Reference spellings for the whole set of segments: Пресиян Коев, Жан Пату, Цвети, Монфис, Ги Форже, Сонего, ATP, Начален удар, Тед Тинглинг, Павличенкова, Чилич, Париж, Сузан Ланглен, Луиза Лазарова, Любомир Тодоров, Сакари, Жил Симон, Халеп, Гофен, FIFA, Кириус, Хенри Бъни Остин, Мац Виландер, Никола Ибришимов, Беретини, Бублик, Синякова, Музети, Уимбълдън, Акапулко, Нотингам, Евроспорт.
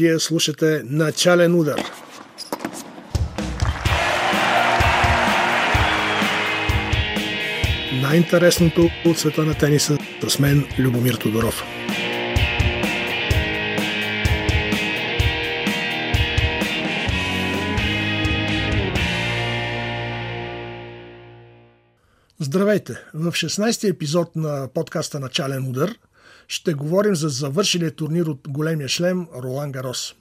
Вие слушате Начален удар. Най-интересното от света на тениса с мен Любомир Тодоров. Здравейте! В 16-ти епизод на подкаста Начален удар ще говорим за завършилия турнир от големия шлем Ролан Гарос.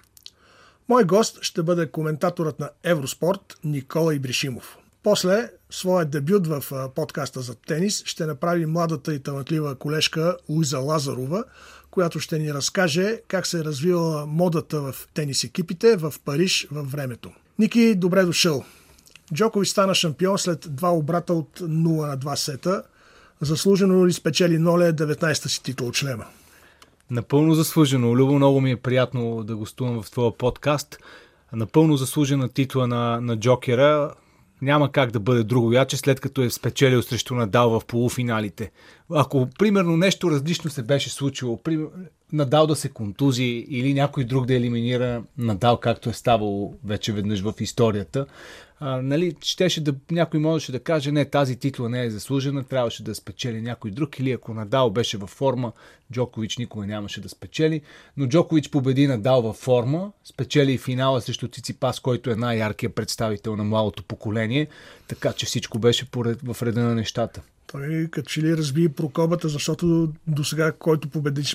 Мой гост ще бъде коментаторът на Евроспорт Никола Ибришимов. После своя дебют в подкаста за тенис ще направи младата и талантлива колежка Луиза Лазарова, която ще ни разкаже как се е развила модата в тенис екипите в Париж във времето. Ники, добре дошъл! Джокович стана шампион след два обрата от 0 на 2 сета. Заслужено ли спечели Ноле 19-та си титла от шлема? Напълно заслужено. Любо, много ми е приятно да гостувам в твоя подкаст. Напълно заслужена титла на Джокера. Няма как да бъде другояче, след като е спечелил срещу Надал в полуфиналите. Ако, примерно, нещо различно се беше случило, Надал да се контузи или някой друг да елиминира Надал, както е ставало вече веднъж в историята, някой можеше да каже, не, тази титла не е заслужена, трябваше да спечели някой друг, или ако Надал беше във форма, Джокович никога нямаше да спечели, но Джокович победи Надал във форма, спечели и финала срещу Циципас, който е най-яркият представител на младото поколение, така че всичко беше в реда на нещата. Той като че ли разби прокобата, защото до сега, който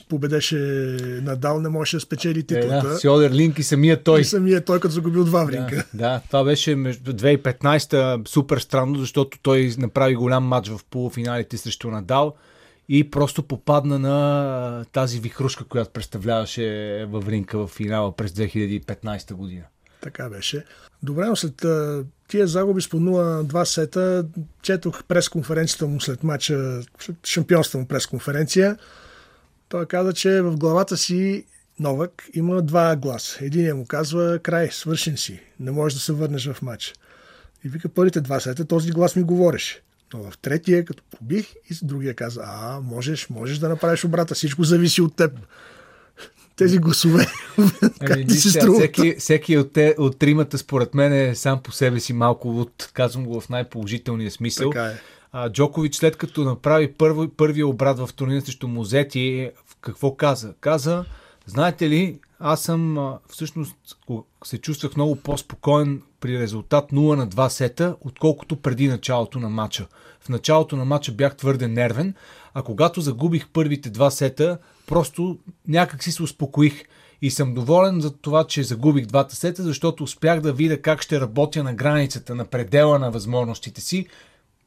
победеше Надал, не можеше да спечели титлата. Да, Сьодер Линк и самия той, като загубил два ринка. Да, това беше между 2015-та супер странно, защото той направи голям матч в полуфиналите срещу Надал и просто попадна на тази вихрушка, която представляваше в ринка в финала през 2015 година. Така беше. Добре, но след тия загуби с по 0-2 сета, четох пресконференцията му след матча, шампионството му пресконференция. Той каза, че в главата си Новак има два гласа. Единият му казва: край, свършен си, не можеш да се върнеш в матча. И вика, първите два сета този глас ми говореше. Но в третия, като побих, и другия каза: можеш да направиш обрата, всичко зависи от теб. Тези гласове, как ти се струва? Всеки от тримата, според мен, е сам по себе си малко луд. Казвам го в най-положителния смисъл. Е. Джокович, след като направи първия обрат в турнира срещу Музети, какво каза? Каза, знаете ли, аз съм, всъщност, се чувствах много по-спокоен при резултат 0 на 2 сета, отколкото преди началото на матча. В началото на матча бях твърде нервен, а когато загубих първите два сета, просто някак си се успокоих и съм доволен за това, че загубих двата сета, защото успях да видя как ще работя на границата, на предела на възможностите си.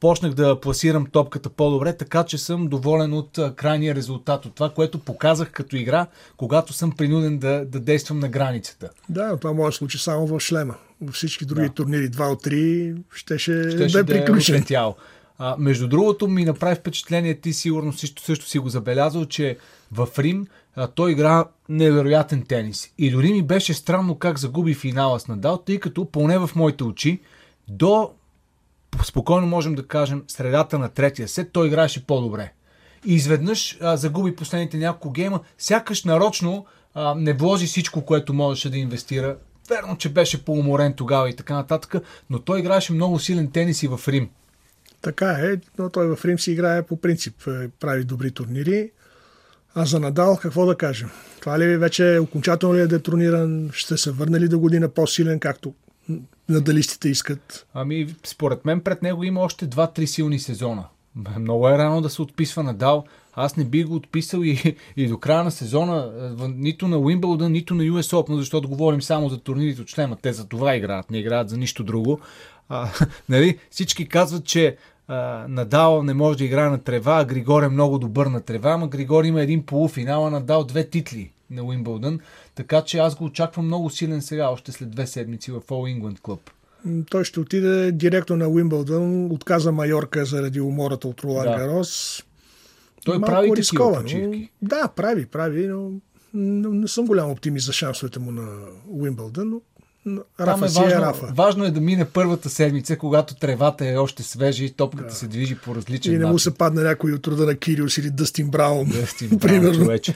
Почнах да пласирам топката по-добре, така че съм доволен от крайния резултат, от това, което показах като игра, когато съм принуден да действам на границата. Да, това може да случи само в шлема. Във всички други турнири, 2 от 3, щеше да е приключен. Между другото, ми направи впечатление, ти сигурно също си го забелязал, че в Рим той игра невероятен тенис. И дори ми беше странно как загуби финала с Надал, тъй като поне в моите очи до, спокойно можем да кажем, средата на третия сет той играеше по-добре. И изведнъж загуби последните няколко гейма, сякаш нарочно не вложи всичко, което можеше да инвестира. Верно, че беше по-уморен тогава и така нататък, но той играеше много силен тенис и в Рим. Така е, но той в Рим си играе по принцип, прави добри турнири. А за Надал, какво да кажем? Това ли вече окончателно ли е детрониран? Ще се върне ли до година по-силен, както надалистите искат? Според мен пред него има още 2-3 силни сезона. Много е рано да се отписва Надал. Аз не бих го отписал и до края на сезона нито на Уимбълдън, нито на US Open, защото говорим само за турнирите от шлема. Те за това играят, не играят за нищо друго. Всички казват, че Надал не може да играе на трева, а Григор е много добър на трева, ама Григор има един полуфинал, а Надал две титли на Уимбълдън, така че аз го очаквам много силен сега, още след 2 седмици в All England Club. Той ще отиде директно на Уимбълдън, отказа Майорка заради умората от Ролан Гарос. Той прави такива почивки. Да, прави, но не съм голям оптимист за шансовете му на Уимбълдън, но важно е да мине първата седмица, когато тревата е още свежа и топката се движи по различен начин. И не му се падне някой от рода на Кириус или Дъстин Браун. Примерно. Човече.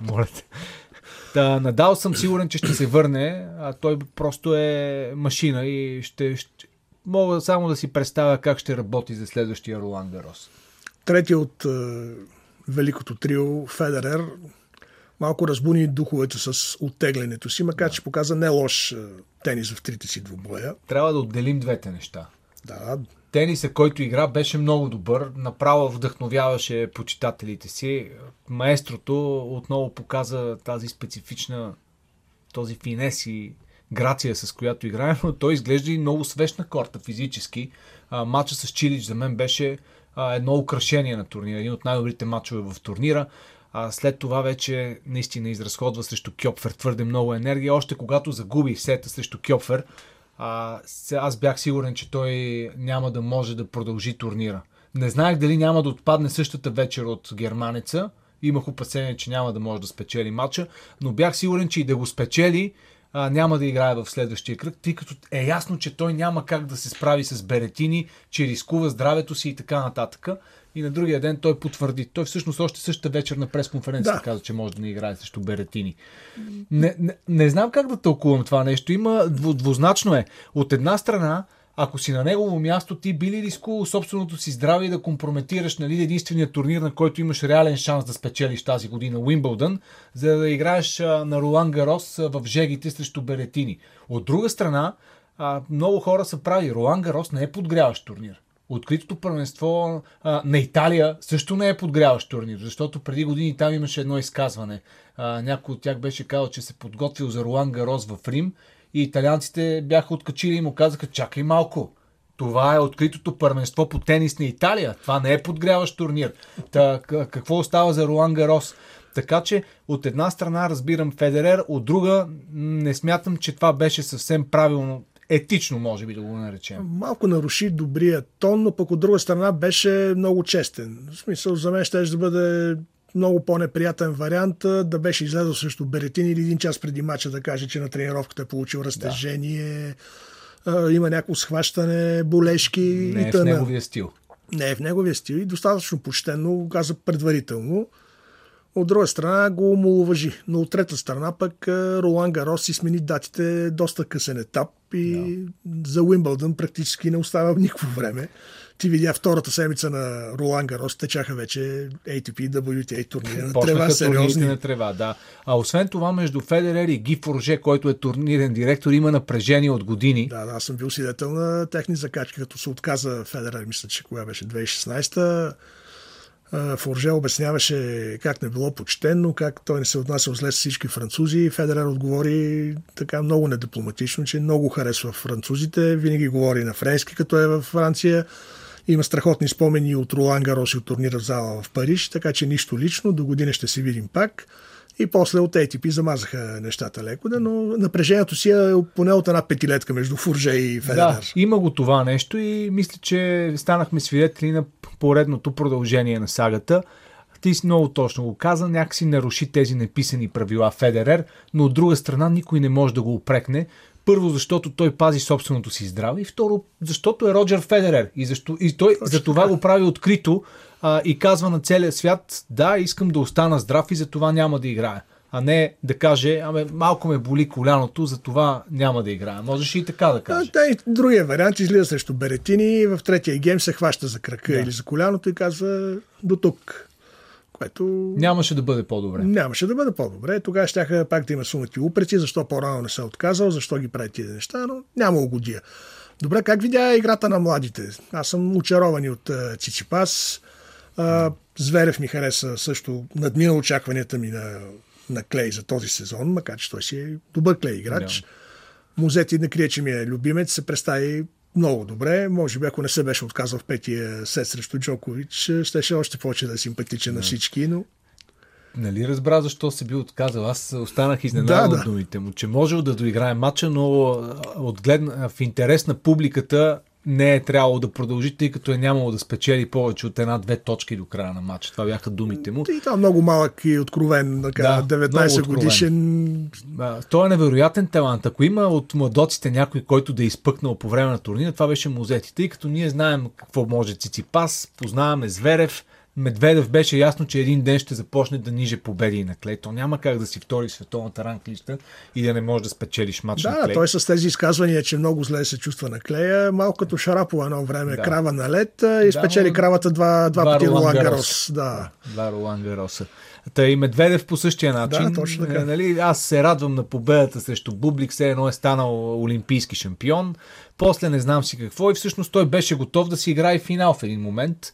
Моля те. Та, Надал съм сигурен, че ще се върне, а той просто е машина и ще мога само да си представя как ще работи за следващия Ролан Гарос. Третия от великото трио, Федерер, малко разбуни духовете с оттеглянето си, макар че показа не лош тенис в трите си двубоя. Трябва да отделим двете неща. Да. Тениса, който игра, беше много добър. Направо вдъхновяваше почитателите си. Маестрото отново показа тази специфична, този финес и грация, с която играе, но той изглежда и много свеж на корта физически. Матчът с Чилич за мен беше едно украшение на турнира. Един от най-добрите матчове в турнира. А след това вече наистина изразходва срещу Кьопфер твърде много енергия. Още когато загуби сета срещу Кьопфер, аз бях сигурен, че той няма да може да продължи турнира. Не знаех дали няма да отпадне същата вечер от германеца. Имах опасение, че няма да може да спечели матча, но бях сигурен, че и да го спечели, няма да играе в следващия кръг, тъй като е ясно, че той няма как да се справи с Беретини, че рискува здравето си и така нататък. И на другия ден той потвърди. Той всъщност още същата вечер на пресконференцията каза, че може да не играе срещу Беретини. Не знам как да тълкувам това нещо. Има двузначно е. От една страна, ако си на негово място, ти би ли рискувал собственото си здраве и да компрометираш, нали, единствения турнир, на който имаш реален шанс да спечелиш тази година, Уимбълдън, за да играеш на Ролан Гарос в жегите срещу Беретини. От друга страна, много хора са прави. Ролан Гарос не е подгряващ турнир. Откритото първенство на Италия също не е подгряващ турнир, защото преди години там имаше едно изказване. Някой от тях беше казал, че се подготвил за Ролан Гарос в Рим и италианците бяха откачили и му казаха: чакай малко, това е откритото първенство по тенис на Италия, това не е подгряващ турнир. Та, какво остава за Ролан Гарос? Така че от една страна разбирам Федерер, от друга не смятам, че това беше съвсем правилно. Етично, може би да го наречем. Малко наруши добрия тон, но пък от друга страна беше много честен. В смисъл, за мен ще да бъде много по-неприятен вариант да беше излязъл срещу Беретини или един час преди мача да каже, че на тренировката е получил разтежение, има някакво схващане, болешки и т.н. Не е в неговия стил. Не е в неговия стил и достатъчно почтенно го каза предварително. От друга страна го омаловажи, но от трета страна пък Ролан Гарос си смени датите доста късен етап и за Уимбълдън практически не остава никакво време. Ти видя втората седмица на Ролан Гарос, течаха вече ATP, WTA турнира на трева, сериозни. На трева, да. А освен това между Федерер и Ги Форже, който е турнирен директор, има напрежение от години. Да, аз съм бил свидетел на техни закачки, като се отказа Федерер, мисля, че кога беше 2016-та. Форже обясняваше как не било почтенно, как той не се отнасял зле с всички французи. Федерер отговори така много недипломатично, че много харесва французите, винаги говори на френски, като е във Франция. Има страхотни спомени от Ролан Гарос и от турнира в зала в Париж, така че нищо лично, до година ще се видим пак. И после от ATP замазаха нещата леко, да, но напрежението си е поне от една петилетка между Форже и Федерер. Да, има го това нещо и мисля, че станахме свидетели на поредното продължение на сагата. Ти си много точно го каза, някакси наруши тези неписани правила Федерер, но от друга страна никой не може да го опрекне. Първо, защото той пази собственото си здраве и второ, защото е Роджер Федерер и той за това го прави открито и казва на целия свят: да, искам да остана здрав и за това няма да играя. А не да каже: малко ме боли коляното, за това няма да играя. Можеш и така да кажеш. Другия вариант, излиза срещу Беретини и в третия гейм се хваща за крака или за коляното и казва: до тук. Което... нямаше да бъде по-добре. Нямаше да бъде по-добре. Тогава щяха пак да има сумати упреци, защо по-рано не се е отказал, защо ги прави тези неща, но няма угодия. Добре, как видя играта на младите? Аз съм очарован от Циципас. Зверев ми хареса също, надмина очакванията ми на Клей за този сезон, макар че той си е добър Клей играч. Музети, не крие, че ми е любимец, се представи много добре. Може би, ако не се беше отказал в петия сет срещу Джокович, щеше още повече да е симпатичен на всички, но... нали разбра защо се би отказал? Аз останах изненадан от думите му, че можел да доиграе матча, но в интерес на публиката не е трябвало да продължи, тъй като е нямало да спечели повече от една-две точки до края на матча. Това бяха думите му. И това много малък и откровен, 19 годишен. Той е невероятен талант. Ако има от младоците някой, който да е изпъкнал по време на турнира, това беше Музети. Тъй като ние знаем какво може Циципас, познаваме Зверев, Медведев беше ясно, че един ден ще започне да ниже победи на Клей. То няма как да си втори световната ранглиста и да не можеш да спечелиш матч на Клей. Да, той с тези изказвания, че много зле се чувства на Клея, малко като Шарапова едно време, крава на лед и спечели кравата два пъти Ролан Гарос. Два Ролан Гароса. Та и Медведев по същия начин. Да, точно така. Нали, аз се радвам на победата срещу Бублик, все едно е станал олимпийски шампион. После не знам си какво и всъщност той беше готов да си играе финал в един момент.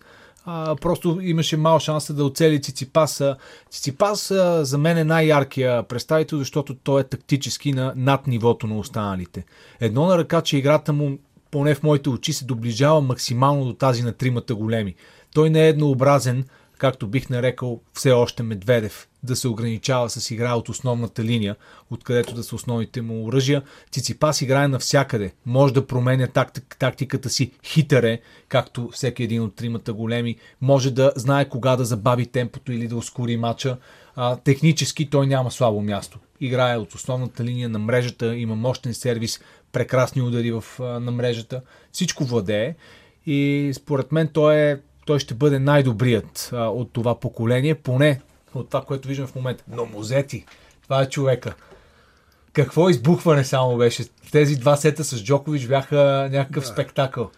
Просто имаше мал шанс да оцели Циципаса. Циципас за мен е най-яркия представител, защото той е тактически над нивото на останалите. Едно на ръка, че играта му, поне в моите очи, се доближава максимално до тази на тримата големи. Той не е еднообразен, както бих нарекал все още Медведев, да се ограничава с игра от основната линия, откъдето да са основните му оръжия. Циципас играе навсякъде. Може да променя тактиката си хитъре, както всеки един от тримата големи. Може да знае кога да забави темпото или да ускори мача. Технически той няма слабо място. Играе от основната линия на мрежата, има мощен сервис, прекрасни удари на мрежата. Всичко владее и според мен той ще бъде най-добрият от това поколение, поне от това, което виждам в момента. Но Музети, това е човека. Какво избухване само беше. Тези два сета с Джокович бяха някакъв спектакъл.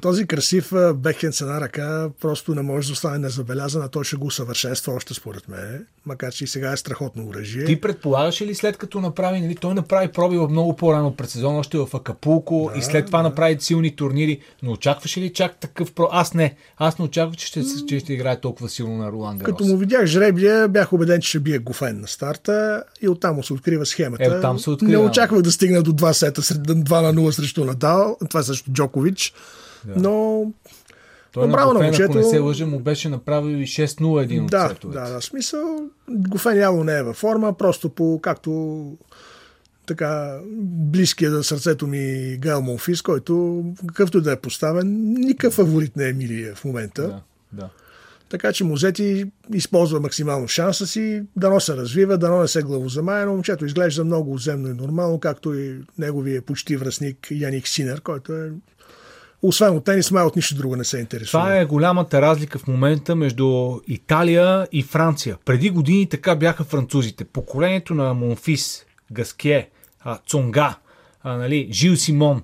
Този красив бекхенд с една ръка просто не може да остане незабелязана. Той ще го усъвършенства още според мен. Макар че и сега е страхотно оръжие. Ти предполагаш ли след като направи, нали, той направи пробива много по-рано пред сезона, още в Акапулко и след това направи силни турнири, но очакваше ли чак такъв Аз не. Аз не очаквах, че ще играе толкова силно на Ролан Гарос. Като му видях жребия, бях убеден, че ще бие Гофен на старта и оттам се открива схемата. Оттам се открива. Не очаквах да стигна до два сета, 2-0 срещу Надал, това срещу Джокович. Да. Но той на Гофен, момчето, ако не се лъжа, му беше направил и 6-0 един от сетовете. Да, смисъл. Гофен явно не е във форма, просто както така близкия за сърцето ми Гал Монфис, който какъвто да е поставен, никакъв фаворит не е Милия в момента. Да. Така че Музети използва максимално шанса си, дано се развива, дано не се главозамая, но момчето изглежда много земно и нормално, както и неговия почти връстник Яник Синер, който е освен от тенис, май от нищо друго не се интересува. Това е голямата разлика в момента между Италия и Франция. Преди години така бяха французите. Поколението на Монфис, Гаские, Цонга, Жил Симон,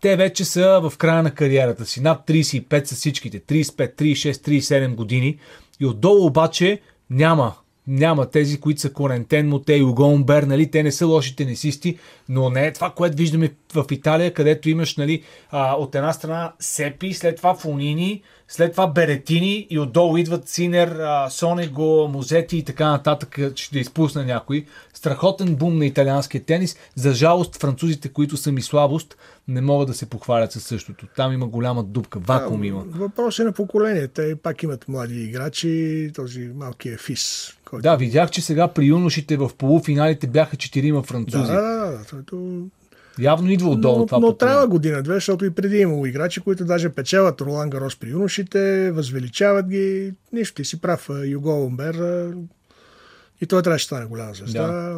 те вече са в края на кариерата си. Над 35 са всичките. 35, 36, 37 години. И отдолу обаче няма тези, които са Корентен, Моте и Угонбер, те не са лоши тенисисти, но не е това, което виждаме в Италия, където имаш от една страна Сепи, след това Фонини, след това Беретини и отдолу идват Синер, Сонего, Музети и така нататък, ще изпусна някой. Страхотен бум на италианския тенис. За жалост, французите, които са ми слабост, не могат да се похвалят със същото. Там има голяма дупка, вакуум има. Въпрос е на поколение. Те пак имат млади играчи, този малкият Фис. Да, видях, че сега при юношите в полуфиналите бяха 4 французи. Явно идва отдолу това. Но трябва година-две, защото и преди имало играчи, които даже печелят Ролан Гарос при юношите, възвеличават ги. Нищо, ти си прав. Юго Умбер и той трябваше да стане голяма звезда.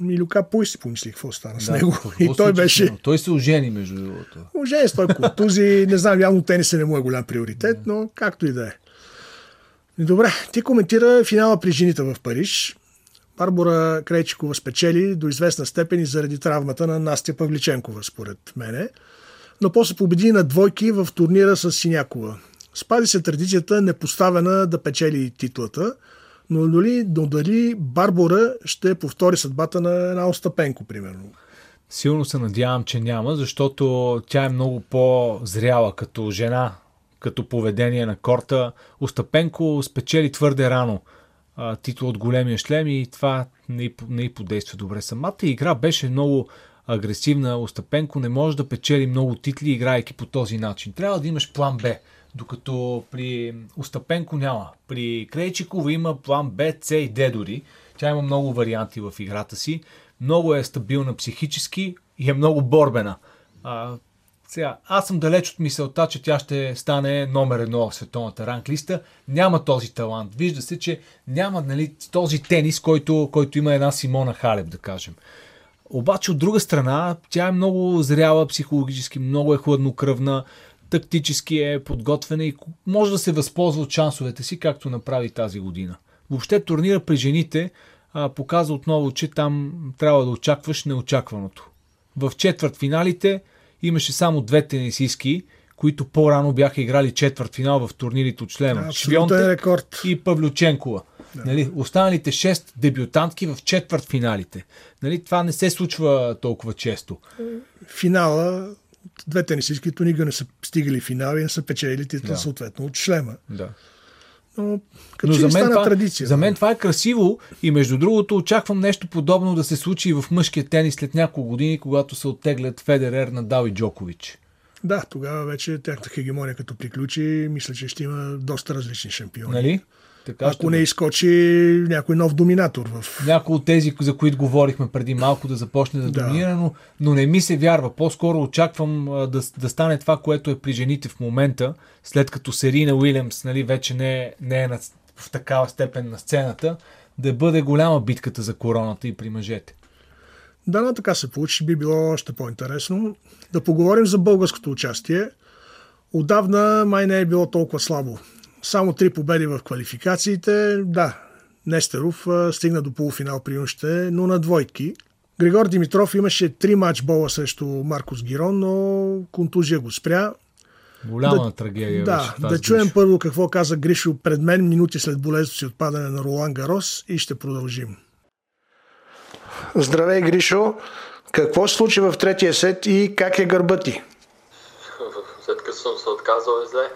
Милюка Пуйси помислих какво стана с него. И той беше... Той се ожени между другото. Ожени с той контузии. Не знам, явно тенисът не му е голям приоритет, но както и да е. Добре, ти коментира финала при жените в Париж. Барбара Крейчикова спечели до известна степен и заради травмата на Настя Павличенкова, според мене. Но после победи на двойки в турнира с Синякова. Спази се традицията непоставена да печели титлата, но дали Барбара ще повтори съдбата на една Остапенко, примерно? Силно се надявам, че няма, защото тя е много по-зряла като жена, като поведение на корта. Остапенко спечели твърде рано титул от големия шлем и това не й подейства добре. Самата игра беше много агресивна. Остапенко не може да печели много титли, играйки по този начин. Трябва да имаш план Б, докато при Остапенко няма. При Крейчикова има план Б, С и Д дори. Тя има много варианти в играта си. Много е стабилна психически и е много борбена. Сега, аз съм далеч от мисълта, че тя ще стане номер 1 в световната ранглиста. Няма този талант. Вижда се, че няма този тенис, който има една Симона Халеп, да кажем. Обаче от друга страна, тя е много зряла психологически, много е хладнокръвна. тактически е подготвена и може да се възползва от шансовете си, както направи тази година. Въобще турнира при жените показва отново, че там трябва да очакваш неочакваното. В четвъртфиналите имаше само две тенисистки, които по-рано бяха играли четвъртфинал в турнирите от член. Швионте и Павлюченкова. Да. Нали, останалите 6 дебютантки в четвъртфиналите. Нали, това не се случва толкова често. Финала, две тенисистки, които никога не са стигали финал и не са печели титла, да, съответно от шлема. Да. Но за мен, това е красиво и между другото очаквам нещо подобно да се случи и в мъжкия тенис след няколко години, когато се оттеглят Федерер, Надал и Джокович. Да, тогава вече тяхната хегемония като приключи, мисля, че ще има доста различни шампиони. Нали? Така, ако не изкочи някой нов доминатор. Някой от тези, за които говорихме преди малко, да започне да доминира, но не ми се вярва. По-скоро очаквам да стане това, което е при жените в момента, след като Серина Уилямс, нали, вече не е в такава степен на сцената, да бъде голяма битката за короната и при мъжете. Да, но така се получи. Би било още по-интересно. Да поговорим за българското участие. Отдавна май не е било толкова слабо. Само 3 победи в квалификациите. Да, Нестеров стигна до полуфинал при юншите, но на двойки. Григор Димитров имаше 3 матчбола срещу Маркос Гирон, но контузия го спря. Голяма трагедия. Да, да чуем първо какво каза Гришо пред мен минути след болезненото си отпадане на Ролан Гарос и ще продължим. Здравей, Гришо! Какво се случи в третия сет и как е гърбът ти? След като съм се отказал е зле.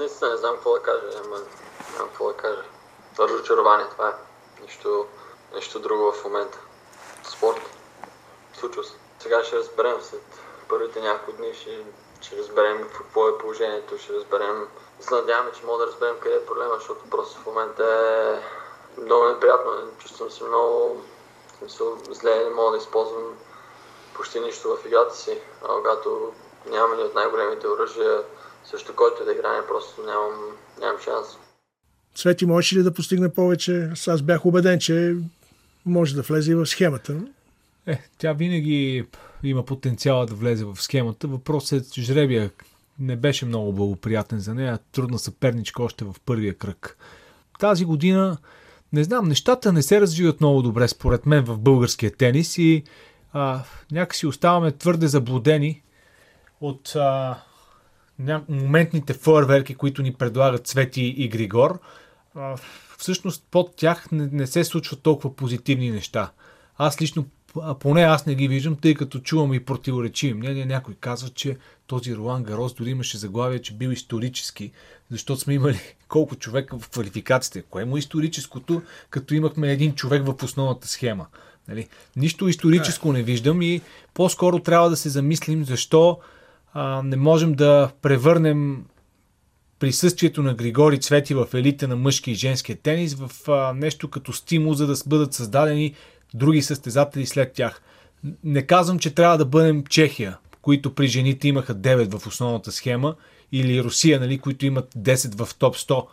Наистина не знам какво да кажа. Нямам какво да кажа. Разочарование, това е. Нищо друго в момента. Спорт. Случва се. Сега ще разберем след първите няколко дни. Ще разберем какво е положението. Ще разберем. Надяваме, че мога да разберем къде е проблема, защото просто в момента е много неприятно. Чувствам се много зле, не мога да използвам почти нищо в играта си. А когато нямам ни от най-големите оръжия, също който да играе, просто нямам шанс. Цвети, можеш ли да постигне повече? Аз бях убеден, че може да влезе и в схемата. Тя винаги има потенциала да влезе в схемата. Въпросът е, че жребия не беше много благоприятен за нея. Трудна съперничка още в първия кръг. Тази година не знам, нещата не се развиват много добре, според мен, в българския тенис и някакси оставаме твърде заблудени от моментните фойерверки, които ни предлагат Цвети и Григор. Всъщност под тях не се случват толкова позитивни неща. Аз лично, поне аз не ги виждам, тъй като чувам и противоречиви мнения. Някой казва, че този Ролан Гарос дори имаше заглавие, че бил исторически, защото сме имали колко човека в квалификациите. Кое му е историческото, като имахме един човек в основната схема? Нали? Нищо историческо не виждам и по-скоро трябва да се замислим защо не можем да превърнем присъствието на Григори Цвети в елита на мъжки и женския тенис в нещо като стимул, за да бъдат създадени други състезатели след тях. Не казвам, че трябва да бъдем Чехия, които при жените имаха 9 в основната схема, или Русия, нали, които имат 10 в топ 100.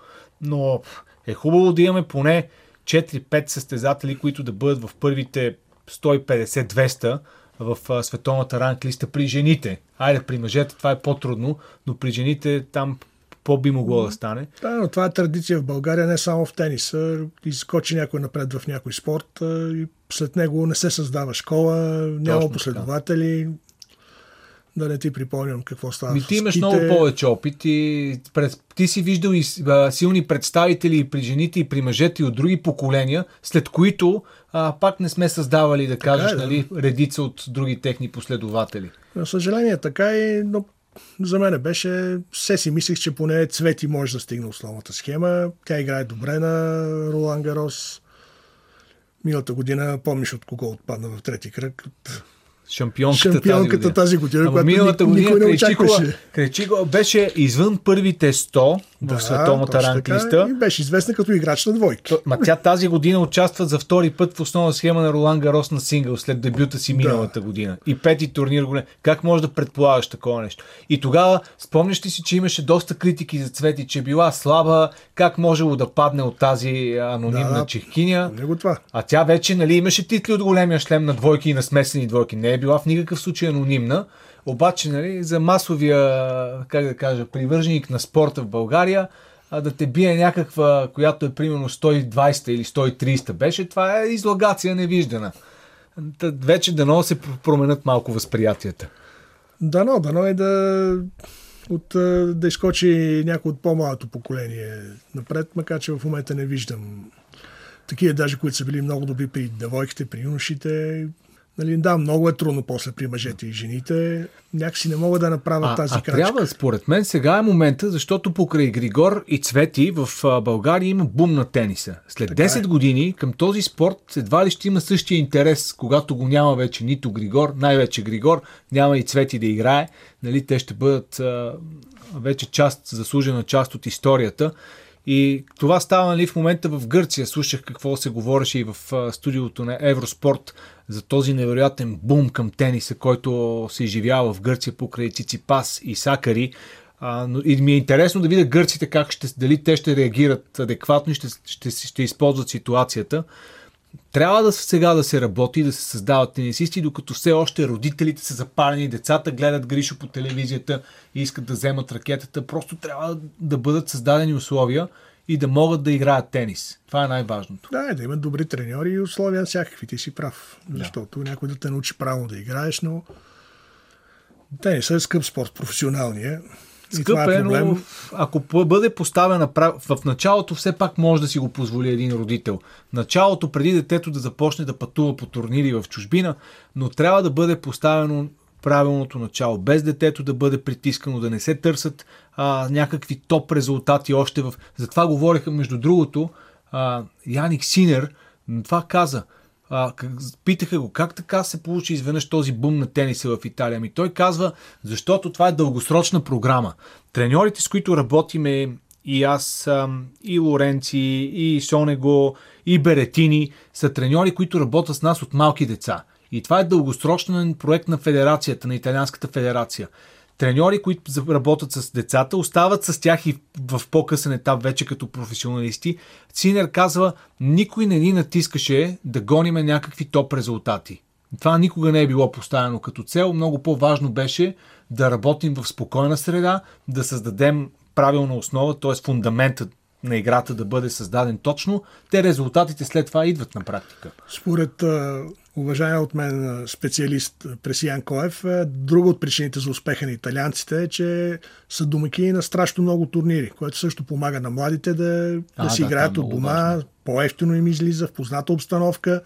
Но е хубаво да имаме поне 4-5 състезатели, които да бъдат в първите 150-200 в световната ранглиста при жените. Айде, при мъжете това е по-трудно, но при жените там по-би могло да стане. Да, но това е традиция в България, не само в тениса. Изкочи някой напред в някой спорт и след него не се създава школа, няма последователи. Така. Да не ти припомням какво става. Ти имаш много повече опит и ти си виждал и силни представители и при жените, и при мъжете, и от други поколения, след които пак не сме създавали, да кажеш, нали, редица от други техни последователи. За съжаление, така и, но за мен беше, все си мислих, че поне Цвети може да стигне основната схема. Тя играе добре на Ролан Гарос. Миналата година, помниш от кого отпадна в трети кръг? Шампионката тази година, която миналата година Крейчикова беше извън първите 100 в световната ранглиста. И беше известна като играч на двойки. Тя тази година участва за втори път в основна схема на Ролан Гарос на сингъл след дебюта си миналата година. И пети турнир голям. Как можеш да предполагаш такова нещо? И тогава спомняш ли си, че имаше доста критики за Цвети, че била слаба, как можело да падне от тази анонимна чехкиня. А тя вече, нали, имаше титли от големия шлем на двойки и на смесени двойки. Не е била в никакъв случай анонимна. Обаче, нали, за масовия, как да кажа, привърженик на спорта в България, да те бие някаква, която е примерно 120 или 130 беше, това е излагация невиждана. Вече дано се променят малко възприятията. Дано е да изкочи някой от по-малото поколение напред, макар че в момента не виждам такива, даже които са били много добри при девойките, при юношите. Нали, да, много е трудно после при мъжете и жените. Някакси не могат да направят тази крачка. Трябва, според мен, сега е момента, защото покрай Григор и Цвети в България има бум на тениса. След така 10 години към този спорт едва ли ще има същия интерес, когато го няма вече нито Григор, най-вече Григор, няма и Цвети да играе. Нали, те ще бъдат вече заслужена част от историята. И това става, нали, в момента в Гърция. Слушах какво се говореше и в студиото на Евроспорт за този невероятен бум към тениса, който се изживява в Гърция покрай Циципас и Сакари. И ми е интересно да видя гърците как дали те ще реагират адекватно и ще използват ситуацията. Трябва сега да се работи, да се създават тенисисти, докато все още родителите са запалени, децата гледат Гришо по телевизията и искат да вземат ракетата. Просто трябва да бъдат създадени условия и да могат да играят тенис. Това е най-важното. Да, да имат добри треньори и условия всякакви. Ти си прав. Защото някой да те научи правилно да играеш, но тенис е скъп спорт, професионалния. Скъп е, но ако бъде поставена в началото, все пак може да си го позволи един родител. Началото, преди детето да започне да пътува по турнири в чужбина, но трябва да бъде поставено правилното начало. Без детето да бъде притискано, да не се търсят някакви топ резултати още в... Затова говориха, между другото, Яник Синер, това каза. Питаха го, как така се получи изведнъж този бум на тениса в Италия? Ми той казва, защото това е дългосрочна програма. Треньорите, с които работиме и аз, и Лоренци, и Сонего, и Беретини, са треньори, които работят с нас от малки деца. И това е дългосрочен проект на федерацията, на Италианската федерация. Треньори, които работят с децата, остават с тях и в по-късен етап вече като професионалисти. Синер казва, никой не ни натискаше да гониме някакви топ резултати. Това никога не е било поставено като цел. Много по-важно беше да работим в спокойна среда, да създадем правилна основа, т.е. фундаментът на играта да бъде създаден точно. Те резултатите след това идват на практика. Според уважаем от мен специалист Пресиян Коев, друга от причините за успеха на италианците е, че са домакини на страшно много турнири, което също помага на младите да си играят от дома, по-ефтино им излиза, в позната обстановка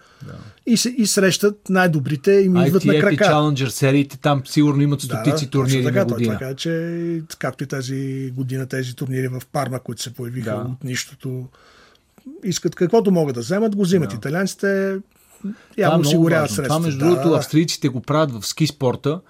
и срещат най-добрите и им идват на крака. ITF и Challenger сериите, там сигурно имат стотици турнири на година. Той така, че както и тази година тези турнири в Парма, които се появиха от нищото, искат каквото могат да вземат, го взимат. Италианците явно осигуряват средства. Това, между другото, австрийците го правят в ски спорта.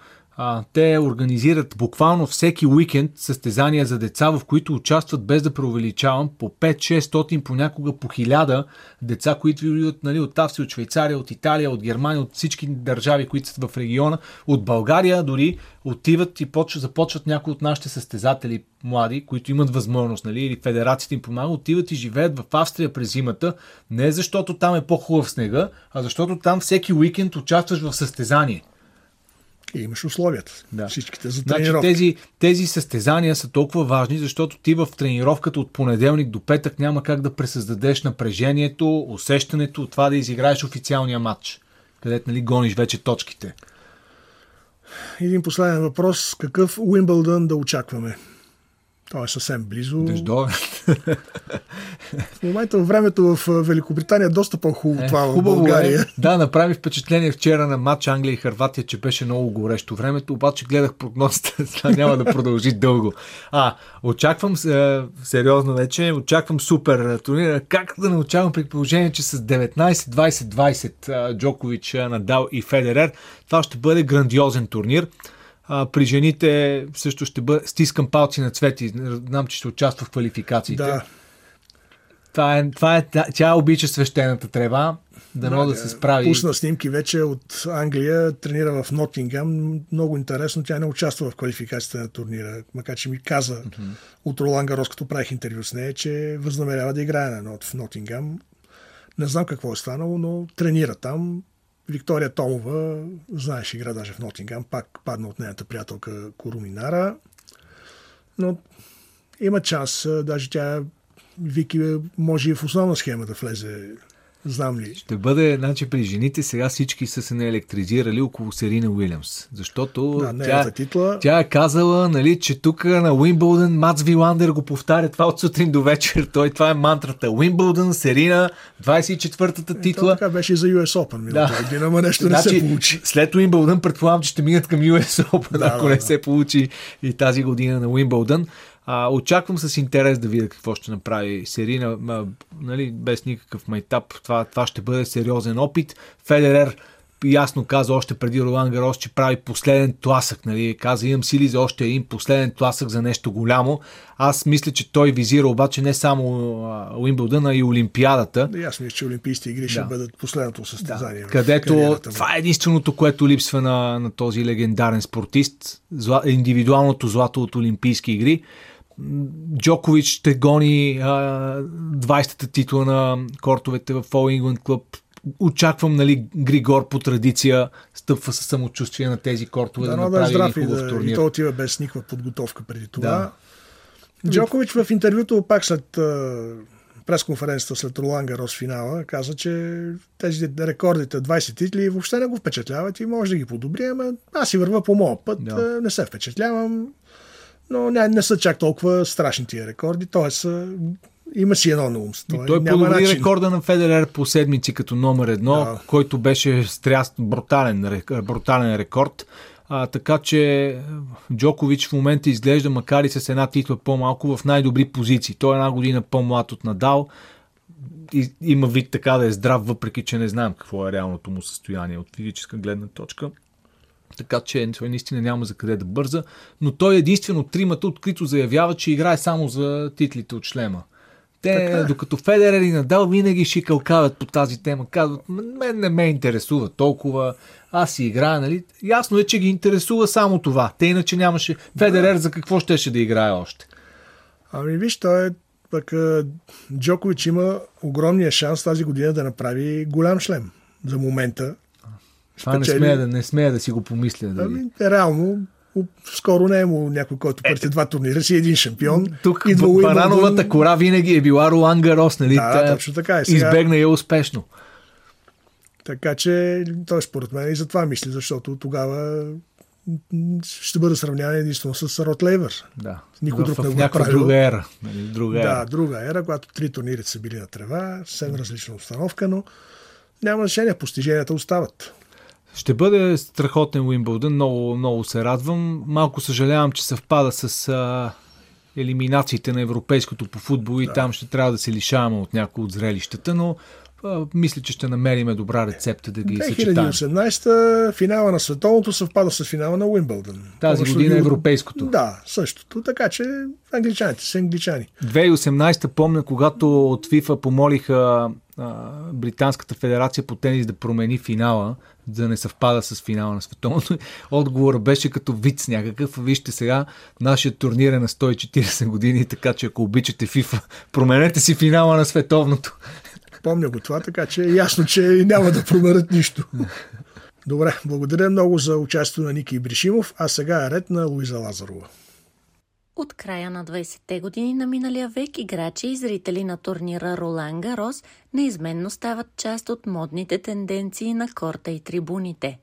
Те организират буквално всеки уикенд състезания за деца, в които участват, без да преувеличавам, по 5-600, понякога по 1000 деца, които идват, нали, от Австрия, от Швейцария, от Италия, от Германия, от всички държави, които са в региона, от България дори отиват и започват някои от нашите състезатели млади, които имат възможност, нали, или федерацията им помага, отиват и живеят в Австрия през зимата, не защото там е по-хубав снега, а защото там всеки уикенд участваш в състезание. И имаш условията. Всичките за тренировки. Значи, тези състезания са толкова важни, защото ти в тренировката от понеделник до петък няма как да пресъздадеш напрежението, усещането от това да изиграеш официалния матч, където, нали, гониш вече точките. Един последен въпрос. Какъв Уимбълдън да очакваме? Той е съвсем близо. Дъждове. В момента във времето в Великобритания е доста по-хубаво това в България. Да, направи впечатление вчера на матч Англия и Хърватия, че беше много горещо времето, обаче гледах прогнозите, няма да продължи дълго. Очаквам, сериозно вече, очаквам супер турнира. Как да не очаквам при положение, че с 19-20-20 Джокович, Надал и Федерер, това ще бъде грандиозен турнир. При жените също ще бъде... Стискам палци на Цвети. Знам, че ще участва в квалификациите. Да. Тя обича свещената трева. Да се справи. Пусна снимки вече от Англия. Тренира в Нотингам. Много интересно. Тя не участва в квалификацията на турнира. Макар че ми каза от Ролан Гарос, като правих интервю с нея, че възнамерява да играе в Нотингам. Не знам какво е станало, но тренира там. Виктория Томова, знаеш, игра даже в Нотингам, пак падна от нейната приятелка Коруминара. Но има шанс, даже тя Вики може и в основна схема да влезе. Знам ли? Ще бъде, значи при жените сега всички са се наелектризирали около Серина Уилямс, защото да, тя е казала, нали, че тук на Уимбълдън Мац Виландер го повтаря това от сутрин до вечер. Той това е мантрата. Уимбълдън, Серина, 24-та титла. Така беше и за US Open. Година, ама нещо значи, не се получи. След Уимбълдън предполагам, че ще минат към US Open, ако не се получи и тази година на Уимбълдън. Очаквам с интерес да видя какво ще направи Серина, нали, без никакъв майтап. Това ще бъде сериозен опит. Федерер ясно каза още преди Ролан Гарос, че прави последен тласък. Нали. Каза, имам сили за още един последен тласък за нещо голямо. Аз мисля, че той визира обаче не само Уимбълдън, а и Олимпиадата. Да, ясно е, че Олимпийските игри ще бъдат последното състезание. Да, където това е единственото, което липсва на този легендарен спортист. Индивидуалното злато от Олимпийски игри. Джокович ще гони 20-та титла на кортовете в All England Club. Очаквам, нали, Григор по традиция стъпва със самочувствие на тези кортове да направи един хубав турнир. И то отива без никаква подготовка преди това. Да. Джокович в интервюто пак след пресконференцията след Ролан Гарос финала каза, че тези рекордите 20 титли въобще не го впечатляват и може да ги подобри, ама аз си вървя по моя път, не се впечатлявам. Но не са чак толкова страшни тия рекорди, т.е. има си едно на ум. Той подобри рекорда на Федерер по седмици като номер 1, който беше стряст, брутален рекорд. Така че Джокович в момента изглежда, макар и с една титла по-малко, в най-добри позиции. Той е една година по-млад от Надал. Има вид така да е здрав, въпреки че не знаем какво е реалното му състояние от физическа гледна точка. Така че той наистина няма за къде да бърза, но той единствено от тримата открито заявява, че играе само за титлите от шлема. Те, докато Федерер и Надал винаги шикалкавят по тази тема, казват, мен не ме интересува толкова, аз си играя, нали? Ясно е, че ги интересува само това. Те иначе нямаше... Федерер за какво щеше да играе още? Ами виж, той е пък... Джокович има огромния шанс тази година да направи голям шлем за момента. Това не смея да си го помисля. Реално, скоро не е имало някой, който преди два турнира си един шампион. Тук Барановата кора винаги е била Ролан Гарос, нали? Точно така. Избегна я успешно. Така че, той според мен и за това мисли, защото тогава ще бъде сравняван единствено с Род Лейвър. Да. Никой друг не го направи. Друга ера. Нали? Друга ера, когато три турнири са били на трева, съвсем различна обстановка, но няма значение, постиженията остават. Ще бъде страхотен Уимбълдън, много, много се радвам. Малко съжалявам, че съвпада с елиминациите на европейското по футбол и там ще трябва да се лишаваме от някои от зрелищата, но мисля, че ще намерим добра рецепта да ги съчетаем. 2018-та финала на световното съвпада с финала на Уимбълдън. Тази година европейското. Да, същото. Така че англичаните са англичани. 2018-та помня, когато от FIFA помолиха Британската федерация по тенис да промени финала, да не съвпада с финала на световното. Отговорът беше като виц някакъв. Вижте сега, нашия турнир е на 140 години, така че ако обичате FIFA, променете си финала на световното. Помня го това, така че е ясно, че няма да променят нищо. Добре, благодаря много за участието на Ники Ибришимов, а сега е ред на Луиза Лазарова. От края на 20-те години на миналия век играчи и зрители на турнира Ролан Гарос неизменно стават част от модните тенденции на корта и трибуните.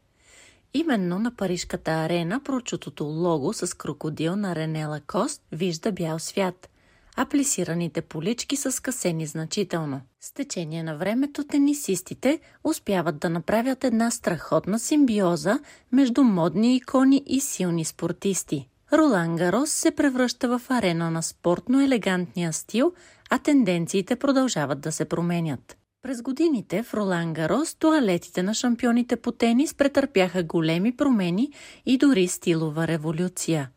Именно на парижката арена прочутото лого с крокодил на Рене Лакост вижда бял свят, а плесираните полички са скъсени значително. С течение на времето тенисистите успяват да направят една страхотна симбиоза между модни икони и силни спортисти. Ролан Гарос се превръща в арена на спортно-елегантния стил, а тенденциите продължават да се променят. През годините в Ролан Гарос тоалетите на шампионите по тенис претърпяха големи промени и дори стилова революция.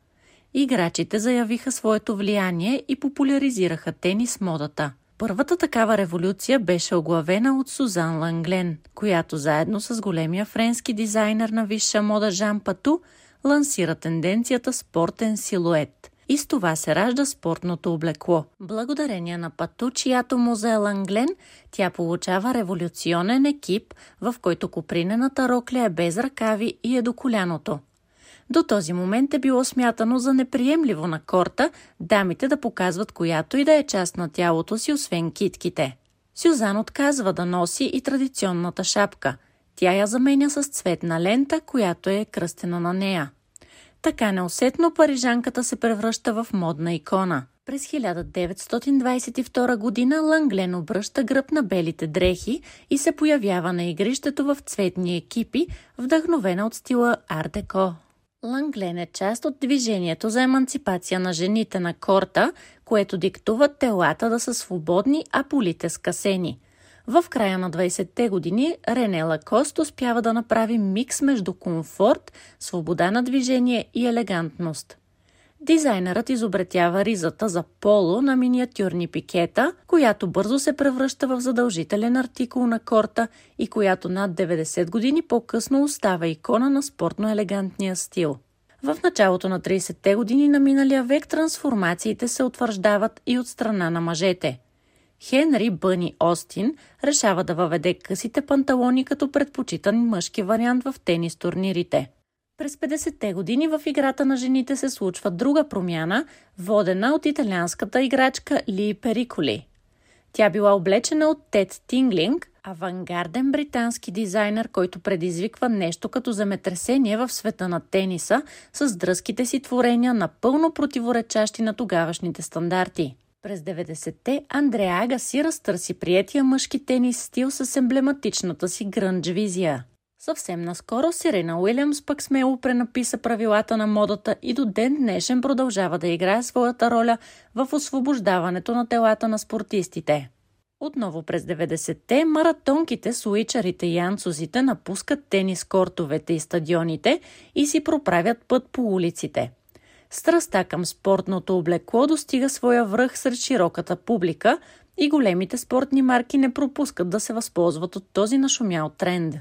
Играчите заявиха своето влияние и популяризираха тенис модата. Първата такава революция беше оглавена от Сузан Ланглен, която заедно с големия френски дизайнер на висша мода Жан Пату лансира тенденцията спортен силует. И с това се ражда спортното облекло. Благодарение на Пату, чиято музея Ланглен, тя получава революционен екип, в който копринената рокля е без ръкави и е до коляното. До този момент е било смятано за неприемливо на корта дамите да показват която и да е част на тялото си, освен китките. Сюзан отказва да носи и традиционната шапка. Тя я заменя с цветна лента, която е кръстена на нея. Така неусетно парижанката се превръща в модна икона. През 1922 година Ланглен обръща гръб на белите дрехи и се появява на игрището в цветни екипи, вдъхновена от стила ар-деко. Ланглен е част от движението за еманципация на жените на корта, което диктува телата да са свободни, а полите скъсени. В края на 20-те години Рене Лакост успява да направи микс между комфорт, свобода на движение и елегантност. Дизайнерът изобретява ризата за поло на миниатюрни пикета, която бързо се превръща в задължителен артикул на корта и която над 90 години по-късно остава икона на спортно-елегантния стил. В началото на 30-те години на миналия век трансформациите се утвърждават и от страна на мъжете. Хенри Бъни Остин решава да въведе късите панталони като предпочитан мъжки вариант в тенис турнирите. През 50-те години в играта на жените се случва друга промяна, водена от италианската играчка Ли Периколи. Тя била облечена от Тед Тинглинг, авангарден британски дизайнер, който предизвиква нещо като земетресение в света на тениса с дръзките си творения, напълно противоречащи на тогавашните стандарти. През 90-те Андреа Агаси разтърси приетия мъжки тенис стил с емблематичната си гръндж визия. Съвсем наскоро Серина Уилямс пък смело пренаписа правилата на модата и до ден днешен продължава да играе своята роля в освобождаването на телата на спортистите. Отново през 90-те маратонките, суичарите и янцузите напускат тенис кортовете и стадионите и си проправят път по улиците. Страстта към спортното облекло достига своя връх сред широката публика и големите спортни марки не пропускат да се възползват от този нашумял тренд.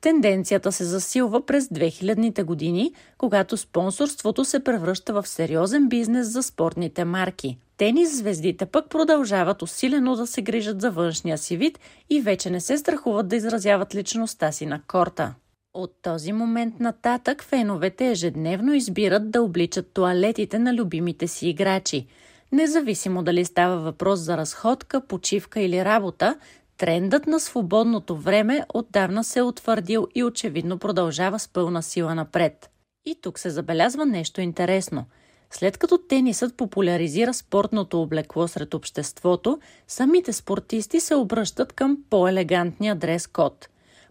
Тенденцията се засилва през 2000-те години, когато спонсорството се превръща в сериозен бизнес за спортните марки. Тенис звездите пък продължават усилено да се грижат за външния си вид и вече не се страхуват да изразяват личността си на корта. От този момент нататък феновете ежедневно избират да обличат тоалетите на любимите си играчи. Независимо дали става въпрос за разходка, почивка или работа, трендът на свободното време отдавна се е утвърдил и очевидно продължава с пълна сила напред. И тук се забелязва нещо интересно. След като тенисът популяризира спортното облекло сред обществото, самите спортисти се обръщат към по-елегантния дрес-код.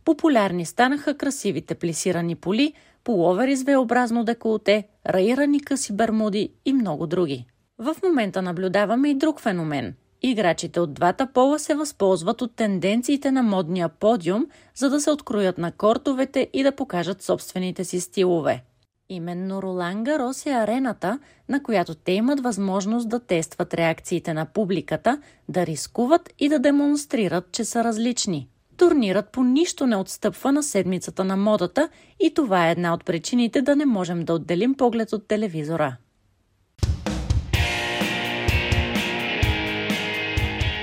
Популярни станаха красивите плисирани поли, половери с веобразно деколте, раирани къси бермуди и много други. В момента наблюдаваме и друг феномен. Играчите от двата пола се възползват от тенденциите на модния подиум, за да се откроят на кортовете и да покажат собствените си стилове. Именно Ролан Гарос е арената, на която те имат възможност да тестват реакциите на публиката, да рискуват и да демонстрират, че са различни. Турнирът по нищо не отстъпва на седмицата на модата и това е една от причините да не можем да отделим поглед от телевизора.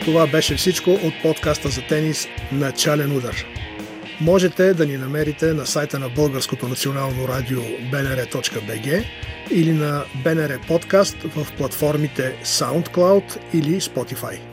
Това беше всичко от подкаста за тенис «Начален удар». Можете да ни намерите на сайта на Българското национално радио bnr.bg или на BNR Podcast в платформите SoundCloud или Spotify.